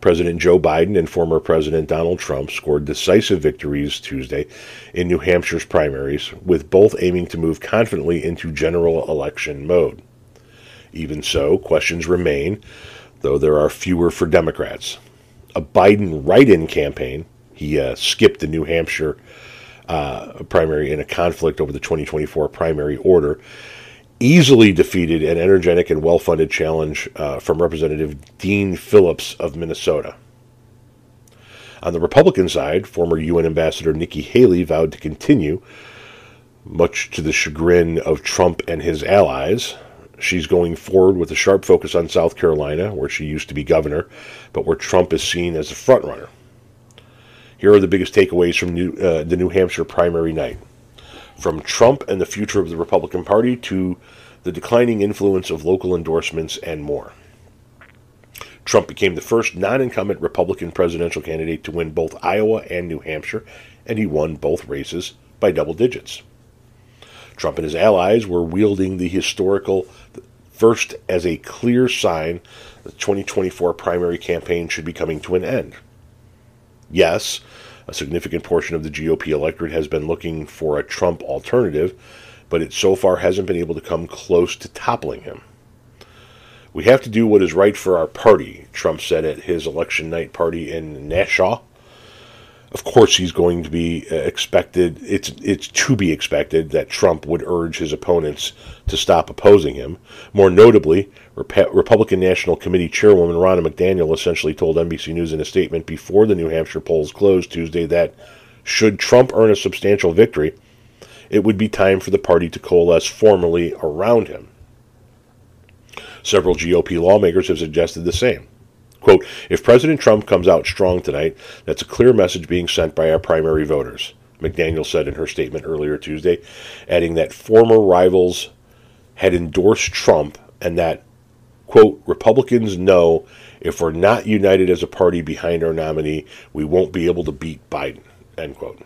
President Joe Biden and former President Donald Trump scored decisive victories Tuesday in New Hampshire's primaries, with both aiming to move confidently into general election mode. Even so, questions remain, though there are fewer for Democrats. A Biden write-in campaign, he uh, skipped the New Hampshire uh, primary in a conflict over the twenty twenty-four primary order, easily defeated an energetic and well-funded challenge uh, from Representative Dean Phillips of Minnesota. On the Republican side, former U N Ambassador Nikki Haley vowed to continue, much to the chagrin of Trump and his allies. She's going forward with a sharp focus on South Carolina, where she used to be governor, but where Trump is seen as the frontrunner. Here are the biggest takeaways from New, uh, the New Hampshire primary night. From Trump and the future of the Republican Party to the declining influence of local endorsements and more. Trump became the first non-incumbent Republican presidential candidate to win both Iowa and New Hampshire, and he won both races by double digits. Trump and his allies were wielding the historical first as a clear sign that the twenty twenty-four primary campaign should be coming to an end. Yes, a significant portion of the G O P electorate has been looking for a Trump alternative, but it so far hasn't been able to come close to toppling him. We have to do what is right for our party, Trump said at his election night party in Nassau. Of course, he's going to be expected, it's it's to be expected that Trump would urge his opponents to stop opposing him. More notably, Rep- Republican National Committee Chairwoman Ronna McDaniel essentially told N B C News in a statement before the New Hampshire polls closed Tuesday that should Trump earn a substantial victory, it would be time for the party to coalesce formally around him. Several G O P lawmakers have suggested the same. Quote, if President Trump comes out strong tonight, that's a clear message being sent by our primary voters, McDaniel said in her statement earlier Tuesday, adding that former rivals had endorsed Trump and that, quote, Republicans know if we're not united as a party behind our nominee, we won't be able to beat Biden, end quote.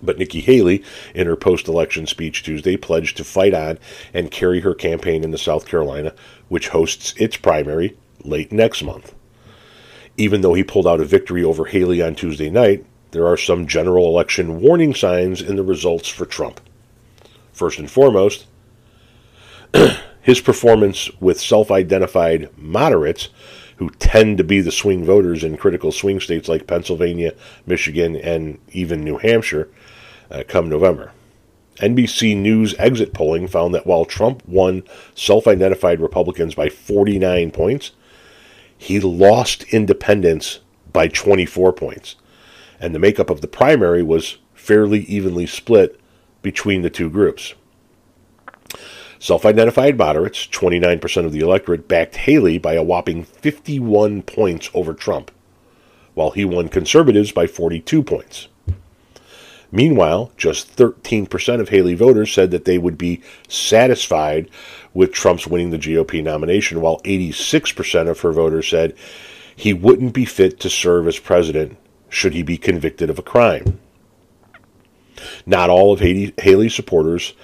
But Nikki Haley, in her post-election speech Tuesday, pledged to fight on and carry her campaign into South Carolina, which hosts its primary late next month. Even though he pulled out a victory over Haley on Tuesday night, there are some general election warning signs in the results for Trump. First and foremost, his performance with self-identified moderates, who tend to be the swing voters in critical swing states like Pennsylvania, Michigan, and even New Hampshire, uh, come November. N B C News exit polling found that while Trump won self-identified Republicans by forty-nine points, he lost independents by twenty-four points, and the makeup of the primary was fairly evenly split between the two groups. Self-identified moderates, twenty-nine percent of the electorate, backed Haley by a whopping fifty-one points over Trump, while he won conservatives by forty-two points. Meanwhile, just thirteen percent of Haley voters said that they would be satisfied with Trump's winning the G O P nomination, while eighty-six percent of her voters said he wouldn't be fit to serve as president should he be convicted of a crime. Not all of Haley's supporters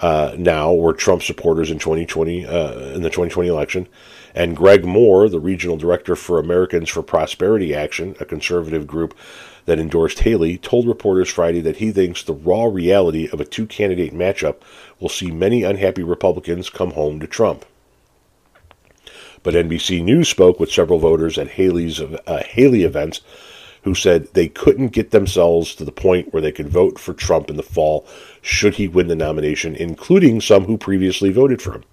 Uh, now were Trump supporters in twenty twenty, uh, in the twenty twenty election, and Greg Moore, the regional director for Americans for Prosperity Action, a conservative group that endorsed Haley, told reporters Friday that he thinks the raw reality of a two-candidate matchup will see many unhappy Republicans come home to Trump. But N B C News spoke with several voters at Haley's uh, Haley events who said they couldn't get themselves to the point where they could vote for Trump in the fall should he win the nomination, including some who previously voted for him.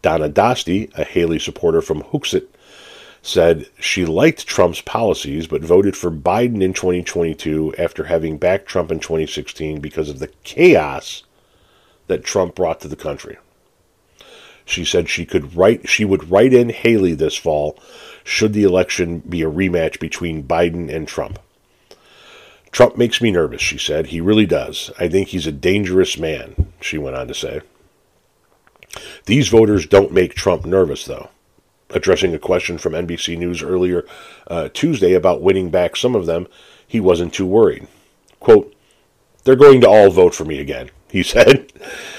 Donna Dostey, a Haley supporter from Hooksett, said she liked Trump's policies but voted for Biden in twenty twenty-two after having backed Trump in twenty sixteen because of the chaos that Trump brought to the country. She said she could write, she would write in Haley this fall should the election be a rematch between Biden and Trump. Trump makes me nervous, she said. He really does. I think he's a dangerous man, she went on to say. These voters don't make Trump nervous, though. Addressing a question from N B C News earlier uh, Tuesday about winning back some of them, he wasn't too worried. Quote, they're going to all vote for me again, he said.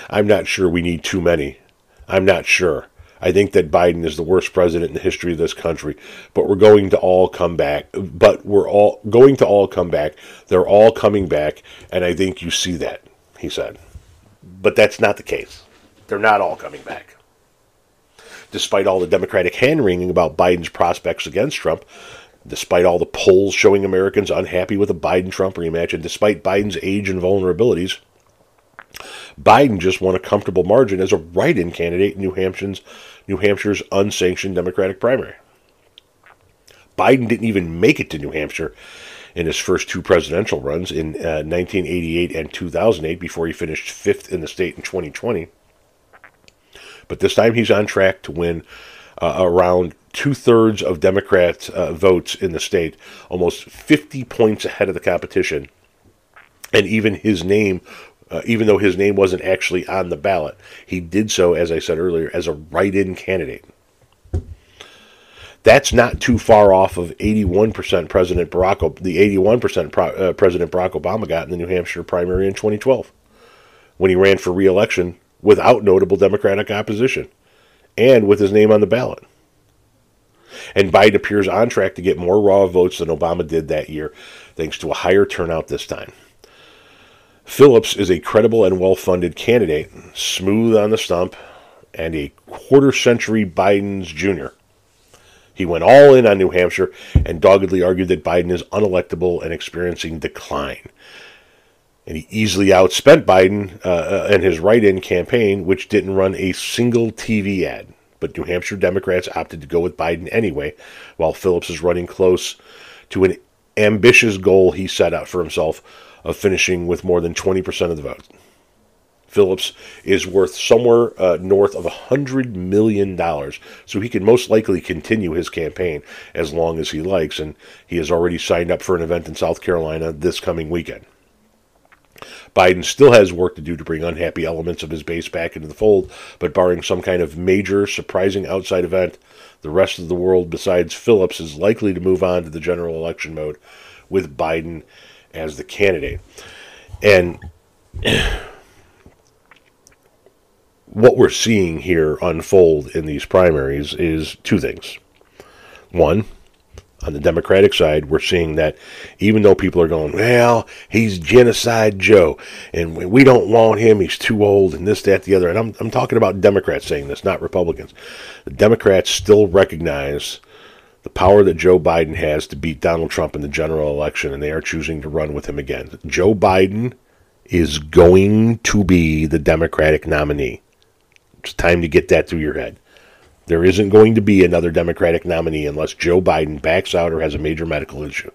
I'm not sure we need too many. I'm not sure. I think that Biden is the worst president in the history of this country, but we're going to all come back. But we're all going to all come back. They're all coming back, and I think you see that, he said. But that's not the case. They're not all coming back. Despite all the Democratic hand-wringing about Biden's prospects against Trump, despite all the polls showing Americans unhappy with a Biden-Trump rematch, and despite Biden's age and vulnerabilities, Biden just won a comfortable margin as a write-in candidate in New Hampshire's, New Hampshire's unsanctioned Democratic primary. Biden didn't even make it to New Hampshire in his first two presidential runs in uh, nineteen eighty-eight and two thousand eight before he finished fifth in the state in twenty twenty. But this time he's on track to win uh, around two-thirds of Democrat uh, votes in the state, almost fifty points ahead of the competition. And even his name, uh, even though his name wasn't actually on the ballot, he did so, as I said earlier, as a write-in candidate. That's not too far off of eighty-one percent President Barack, the eighty-one percent Pro, uh, President Barack Obama got in the New Hampshire primary in twenty twelve, when he ran for re-election without notable Democratic opposition, and with his name on the ballot. And Biden appears on track to get more raw votes than Obama did that year, thanks to a higher turnout this time. Phillips is a credible and well-funded candidate, smooth on the stump, and a quarter-century Biden's junior. He went all in on New Hampshire and doggedly argued that Biden is unelectable and experiencing decline. And he easily outspent Biden uh, and his write-in campaign, which didn't run a single T V ad. But New Hampshire Democrats opted to go with Biden anyway, while Phillips is running close to an ambitious goal he set out for himself of finishing with more than twenty percent of the vote. Phillips is worth somewhere uh, north of one hundred million dollars, so he can most likely continue his campaign as long as he likes, and he has already signed up for an event in South Carolina this coming weekend. Biden still has work to do to bring unhappy elements of his base back into the fold, but barring some kind of major, surprising outside event, the rest of the world besides Phillips is likely to move on to the general election mode with Biden as the candidate. And what we're seeing here unfold in these primaries is two things. One, on the Democratic side, we're seeing that even though people are going, well, he's Genocide Joe, and we don't want him, he's too old, and this, that, the other. And I'm I'm talking about Democrats saying this, not Republicans. The Democrats still recognize the power that Joe Biden has to beat Donald Trump in the general election, and they are choosing to run with him again. Joe Biden is going to be the Democratic nominee. It's time to get that through your head. There isn't going to be another Democratic nominee unless Joe Biden backs out or has a major medical issue.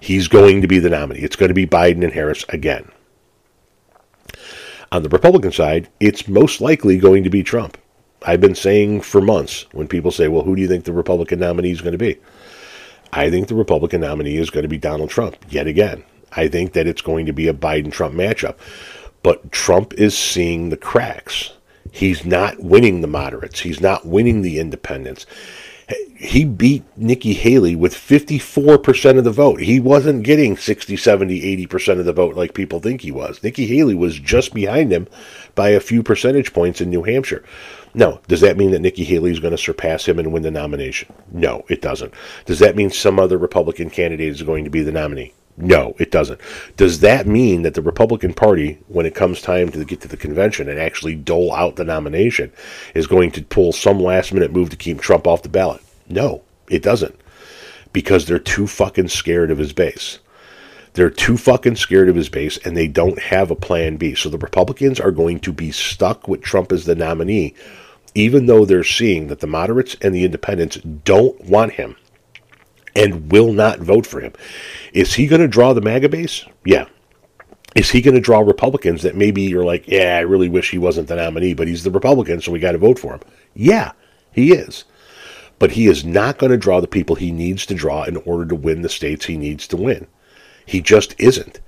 He's going to be the nominee. It's going to be Biden and Harris again. On the Republican side, it's most likely going to be Trump. I've been saying for months when people say, well, who do you think the Republican nominee is going to be? I think the Republican nominee is going to be Donald Trump yet again. I think that it's going to be a Biden-Trump matchup. But Trump is seeing the cracks. He's not winning the moderates. He's not winning the independents. He beat Nikki Haley with fifty-four percent of the vote. He wasn't getting sixty, seventy, eighty percent of the vote like people think he was. Nikki Haley was just behind him by a few percentage points in New Hampshire. Now, does that mean that Nikki Haley is going to surpass him and win the nomination? No, it doesn't. Does that mean some other Republican candidate is going to be the nominee? No, it doesn't. Does that mean that the Republican Party, when it comes time to get to the convention and actually dole out the nomination, is going to pull some last-minute move to keep Trump off the ballot? No, it doesn't. Because they're too fucking scared of his base. They're too fucking scared of his base, and they don't have a plan B. So the Republicans are going to be stuck with Trump as the nominee, even though they're seeing that the moderates and the independents don't want him and will not vote for him. Is he going to draw the MAGA base? Yeah. Is he going to draw Republicans that maybe you're like, yeah, I really wish he wasn't the nominee, but he's the Republican, so we got to vote for him? Yeah, he is. But he is not going to draw the people he needs to draw in order to win the states he needs to win. He just isn't.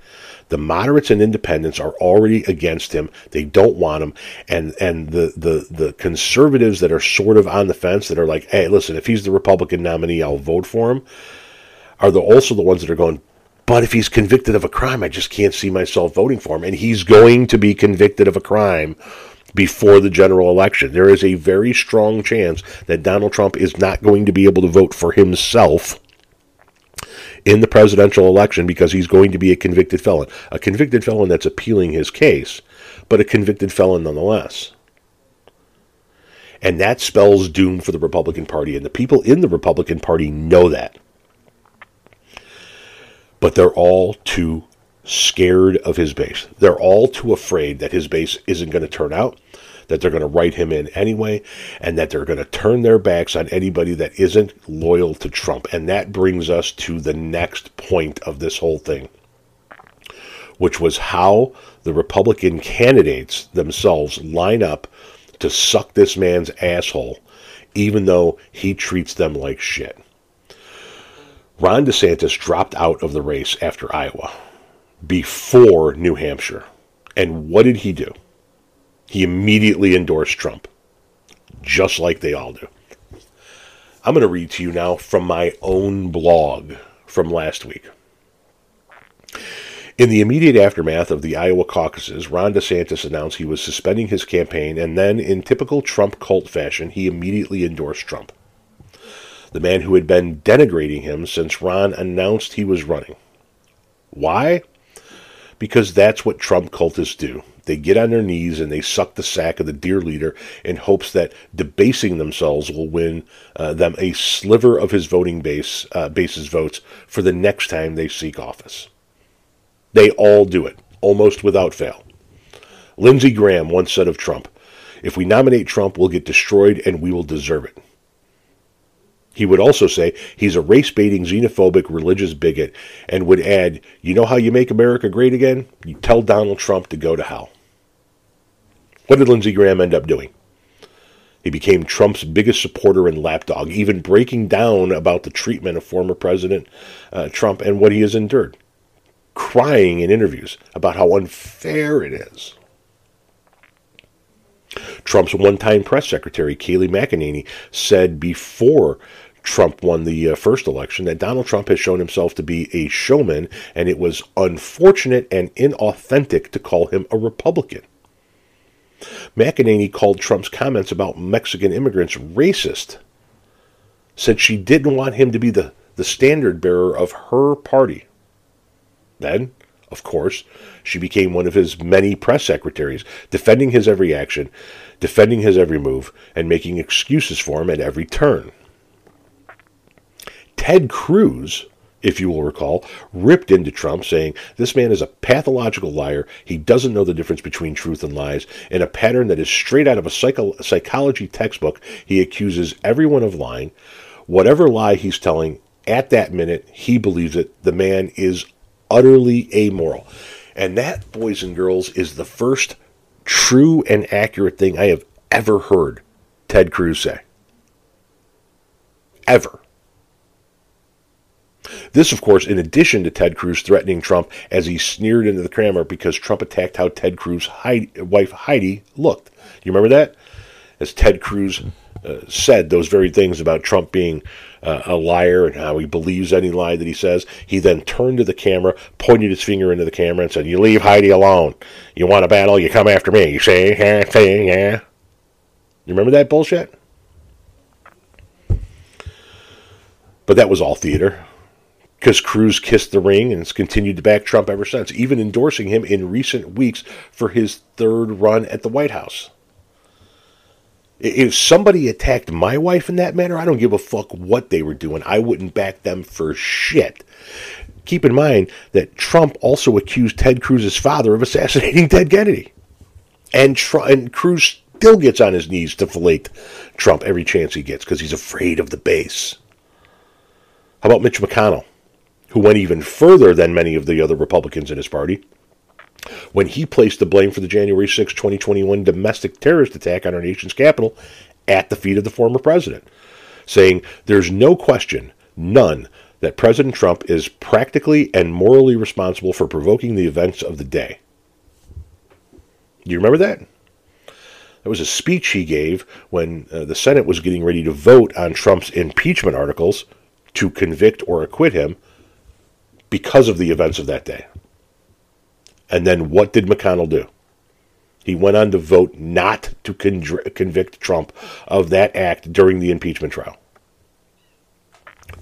The moderates and independents are already against him. They don't want him. And and the, the, the conservatives that are sort of on the fence, that are like, hey, listen, if he's the Republican nominee, I'll vote for him, are the, also the ones that are going, but if he's convicted of a crime, I just can't see myself voting for him. And he's going to be convicted of a crime before the general election. There is a very strong chance that Donald Trump is not going to be able to vote for himself in the presidential election because he's going to be a convicted felon. A convicted felon that's appealing his case, but a convicted felon nonetheless. And that spells doom for the Republican Party, and the people in the Republican Party know that. But they're all too scared of his base. They're all too afraid that his base isn't going to turn out, that they're going to write him in anyway, and that they're going to turn their backs on anybody that isn't loyal to Trump. And that brings us to the next point of this whole thing, which was how the Republican candidates themselves line up to suck this man's asshole, even though he treats them like shit. Ron DeSantis dropped out of the race after Iowa, before New Hampshire. And what did he do? He immediately endorsed Trump, just like they all do. I'm going to read to you now from my own blog from last week. In the immediate aftermath of the Iowa caucuses, Ron DeSantis announced he was suspending his campaign, and then, in typical Trump cult fashion, he immediately endorsed Trump, the man who had been denigrating him since Ron announced he was running. Why? Because that's what Trump cultists do. They get on their knees and they suck the sack of the dear leader in hopes that debasing themselves will win uh, them a sliver of his voting base, uh, base's votes for the next time they seek office. They all do it, almost without fail. Lindsey Graham once said of Trump, "If we nominate Trump, we'll get destroyed and we will deserve it." He would also say he's a race-baiting, xenophobic, religious bigot, and would add, "You know how you make America great again? You tell Donald Trump to go to hell." What did Lindsey Graham end up doing? He became Trump's biggest supporter and lapdog, even breaking down about the treatment of former President uh, Trump and what he has endured, crying in interviews about how unfair it is. Trump's one-time press secretary, Kayleigh McEnany, said before Trump won the uh, first election that Donald Trump has shown himself to be a showman, and it was unfortunate and inauthentic to call him a Republican. McEnany called Trump's comments about Mexican immigrants racist, said she didn't want him to be the, the standard bearer of her party. Then, of course, she became one of his many press secretaries, defending his every action, defending his every move, and making excuses for him at every turn. Ted Cruz, if you will recall, ripped into Trump, saying, "This man is a pathological liar. He doesn't know the difference between truth and lies. In a pattern that is straight out of a psycho- psychology textbook, he accuses everyone of lying. Whatever lie he's telling, at that minute, he believes it. The man is utterly amoral." And that, boys and girls, is the first true and accurate thing I have ever heard Ted Cruz say. Ever. This, of course, in addition to Ted Cruz threatening Trump as he sneered into the camera because Trump attacked how Ted Cruz's Heidi, wife Heidi looked. You remember that? As Ted Cruz uh, said those very things about Trump being uh, a liar and how he believes any lie that he says, he then turned to the camera, pointed his finger into the camera, and said, "You leave Heidi alone. You want a battle, you come after me. You see? Yeah, see, yeah." You remember that bullshit? But that was all theater, because Cruz kissed the ring and has continued to back Trump ever since, even endorsing him in recent weeks for his third run at the White House. If somebody attacked my wife in that manner, I don't give a fuck what they were doing. I wouldn't back them for shit. Keep in mind that Trump also accused Ted Cruz's father of assassinating Ted Kennedy. And, Tr- and Cruz still gets on his knees to fillet Trump every chance he gets because he's afraid of the base. How about Mitch McConnell, who went even further than many of the other Republicans in his party when he placed the blame for the January sixth, twenty twenty-one domestic terrorist attack on our nation's capital at the feet of the former president, saying, "There's no question, none, that President Trump is practically and morally responsible for provoking the events of the day." Do you remember that? That was a speech he gave when uh, the Senate was getting ready to vote on Trump's impeachment articles to convict or acquit him because of the events of that day. And then what did McConnell do? He went on to vote not to con- convict Trump of that act during the impeachment trial.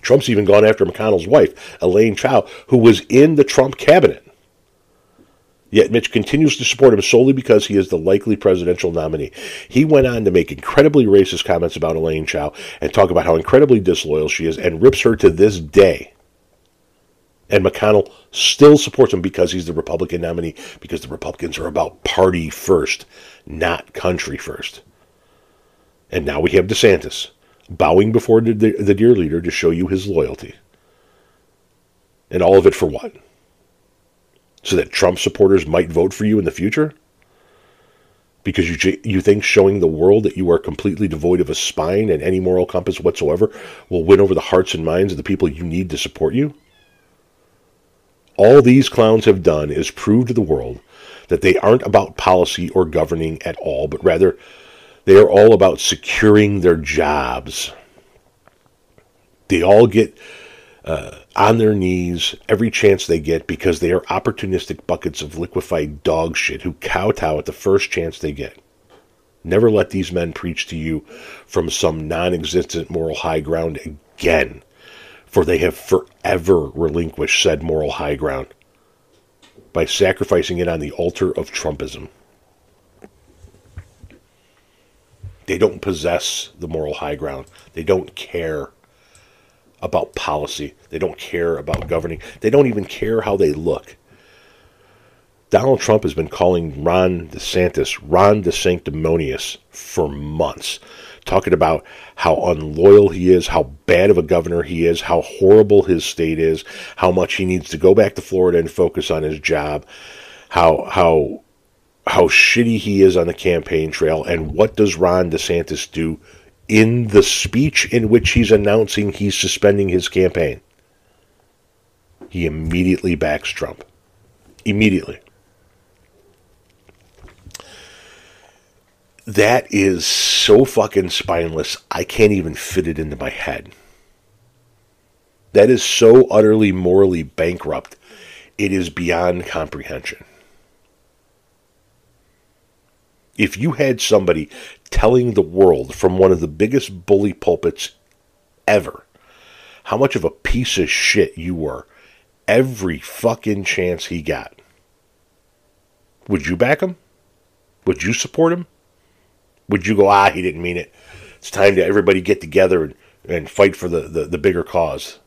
Trump's even gone after McConnell's wife, Elaine Chao, who was in the Trump cabinet. Yet Mitch continues to support him solely because he is the likely presidential nominee. He went on to make incredibly racist comments about Elaine Chao and talk about how incredibly disloyal she is, and rips her to this day. And McConnell still supports him because he's the Republican nominee, because the Republicans are about party first, not country first. And now we have DeSantis bowing before the, the dear leader to show you his loyalty. And all of it for what? So that Trump supporters might vote for you in the future? Because you you think showing the world that you are completely devoid of a spine and any moral compass whatsoever will win over the hearts and minds of the people you need to support you? All these clowns have done is prove to the world that they aren't about policy or governing at all, but rather they are all about securing their jobs. They all get uh, on their knees every chance they get because they are opportunistic buckets of liquefied dog shit who kowtow at the first chance they get. Never let these men preach to you from some non-existent moral high ground again, for they have forever relinquished said moral high ground by sacrificing it on the altar of Trumpism. They don't possess the moral high ground. They don't care about policy. They don't care about governing. They don't even care how they look. Donald Trump has been calling Ron DeSantis Ron DeSanctimonious for months, talking about how unloyal he is, how bad of a governor he is, how horrible his state is, how much he needs to go back to Florida and focus on his job, how how... how shitty he is on the campaign trail. And what does Ron DeSantis do in the speech in which he's announcing he's suspending his campaign? He immediately backs Trump. Immediately. That is so fucking spineless, I can't even fit it into my head. That is so utterly morally bankrupt, it is beyond comprehension. If you had somebody telling the world from one of the biggest bully pulpits ever how much of a piece of shit you were every fucking chance he got, would you back him? Would you support him? Would you go, ah, he didn't mean it. It's time to everybody get together and, and fight for the, the, the bigger cause.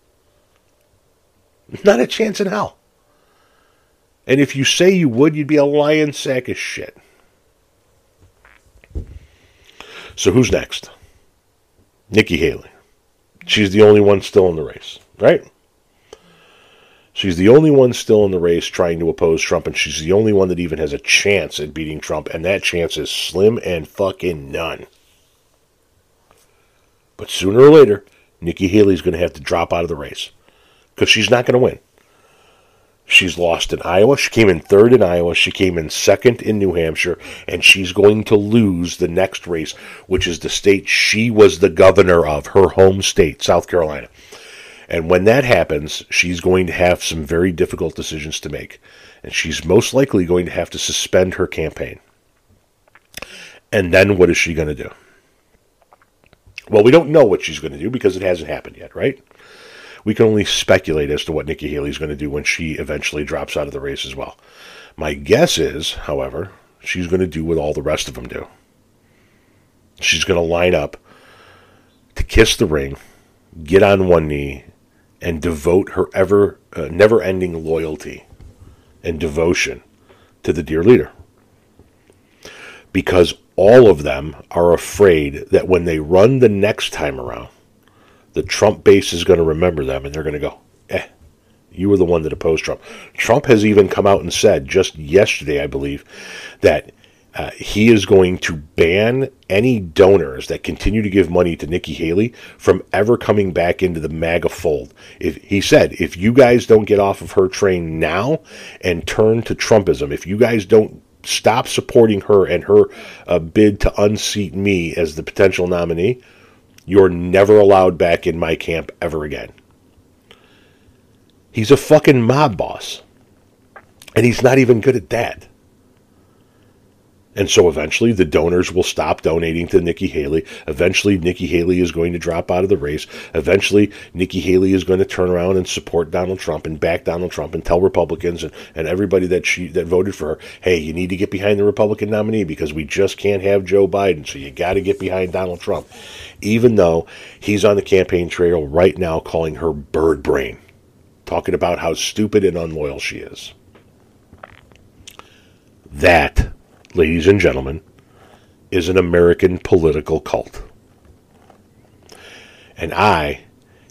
Not a chance in hell. And if you say you would, you'd be a lying sack of shit. So who's next? Nikki Haley. She's the only one still in the race, right? She's the only one still in the race trying to oppose Trump, and she's the only one that even has a chance at beating Trump, and that chance is slim and fucking none. But sooner or later, Nikki Haley's going to have to drop out of the race because she's not going to win. She's lost in Iowa. She came in third in Iowa. She came in second in New Hampshire. And she's going to lose the next race, which is the state she was the governor of, her home state, South Carolina. And when that happens, she's going to have some very difficult decisions to make. And she's most likely going to have to suspend her campaign. And then what is she going to do? Well, we don't know what she's going to do because it hasn't happened yet, right? We can only speculate as to what Nikki Haley is going to do when she eventually drops out of the race as well. My guess is, however, she's going to do what all the rest of them do. She's going to line up to kiss the ring, get on one knee, and devote her ever, uh, never-ending loyalty and devotion to the dear leader. Because all of them are afraid that when they run the next time around, the Trump base is going to remember them, and they're going to go, eh, you were the one that opposed Trump. Trump has even come out and said, just yesterday, I believe, that uh, he is going to ban any donors that continue to give money to Nikki Haley from ever coming back into the MAGA fold. If, he said, if you guys don't get off of her train now and turn to Trumpism, if you guys don't stop supporting her and her uh, bid to unseat me as the potential nominee, you're never allowed back in my camp ever again. He's a fucking mob boss. And he's not even good at that. And so eventually the donors will stop donating to Nikki Haley. Eventually Nikki Haley is going to drop out of the race. Eventually Nikki Haley is going to turn around and support Donald Trump and back Donald Trump and tell Republicans and, and everybody that she that voted for her, hey, you need to get behind the Republican nominee because we just can't have Joe Biden, so you got to get behind Donald Trump. Even though he's on the campaign trail right now calling her bird brain. talking about how stupid and unloyal she is. That, ladies and gentlemen, is an American political cult. And I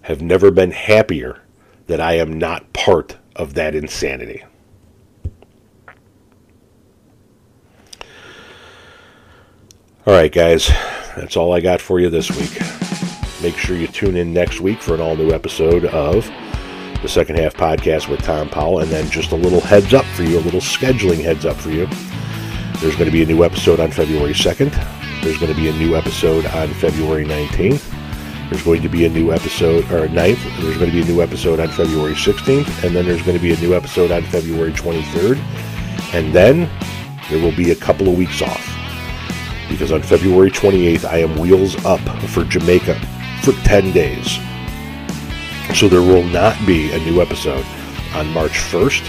have never been happier that I am not part of that insanity. All right, guys, that's all I got for you this week. Make sure you tune in next week for an all-new episode of the Second Half Podcast with Tom Powell. And then just a little heads up for you, a little scheduling heads up for you. There's going to be a new episode on February second. There's going to be a new episode on February nineteenth. There's going to be a new episode, or ninth. There's going to be a new episode on February sixteenth. And then there's going to be a new episode on February twenty-third. And then there will be a couple of weeks off. Because on February twenty-eighth, I am wheels up for Jamaica for ten days. So there will not be a new episode on March first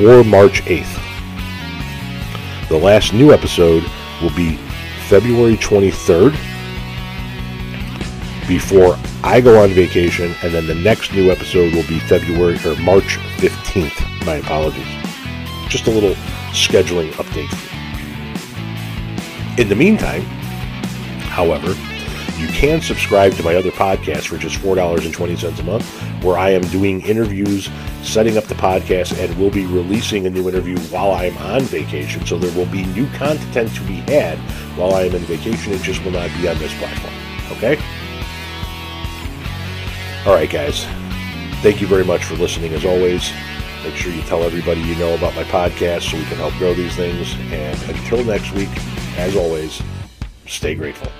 or March eighth. The last new episode will be February twenty-third before I go on vacation, and then the next new episode will be February or March fifteenth. My apologies. Just a little scheduling update for you. In the meantime, however, you can subscribe to my other podcast for just four dollars and twenty cents a month, where I am doing interviews, setting up the podcast, and will be releasing a new interview while I am on vacation. So there will be new content to be had while I am on vacation. It just will not be on this platform. Okay? All right, guys. Thank you very much for listening, as always. Make sure you tell everybody you know about my podcast so we can help grow these things. And until next week, as always, stay grateful.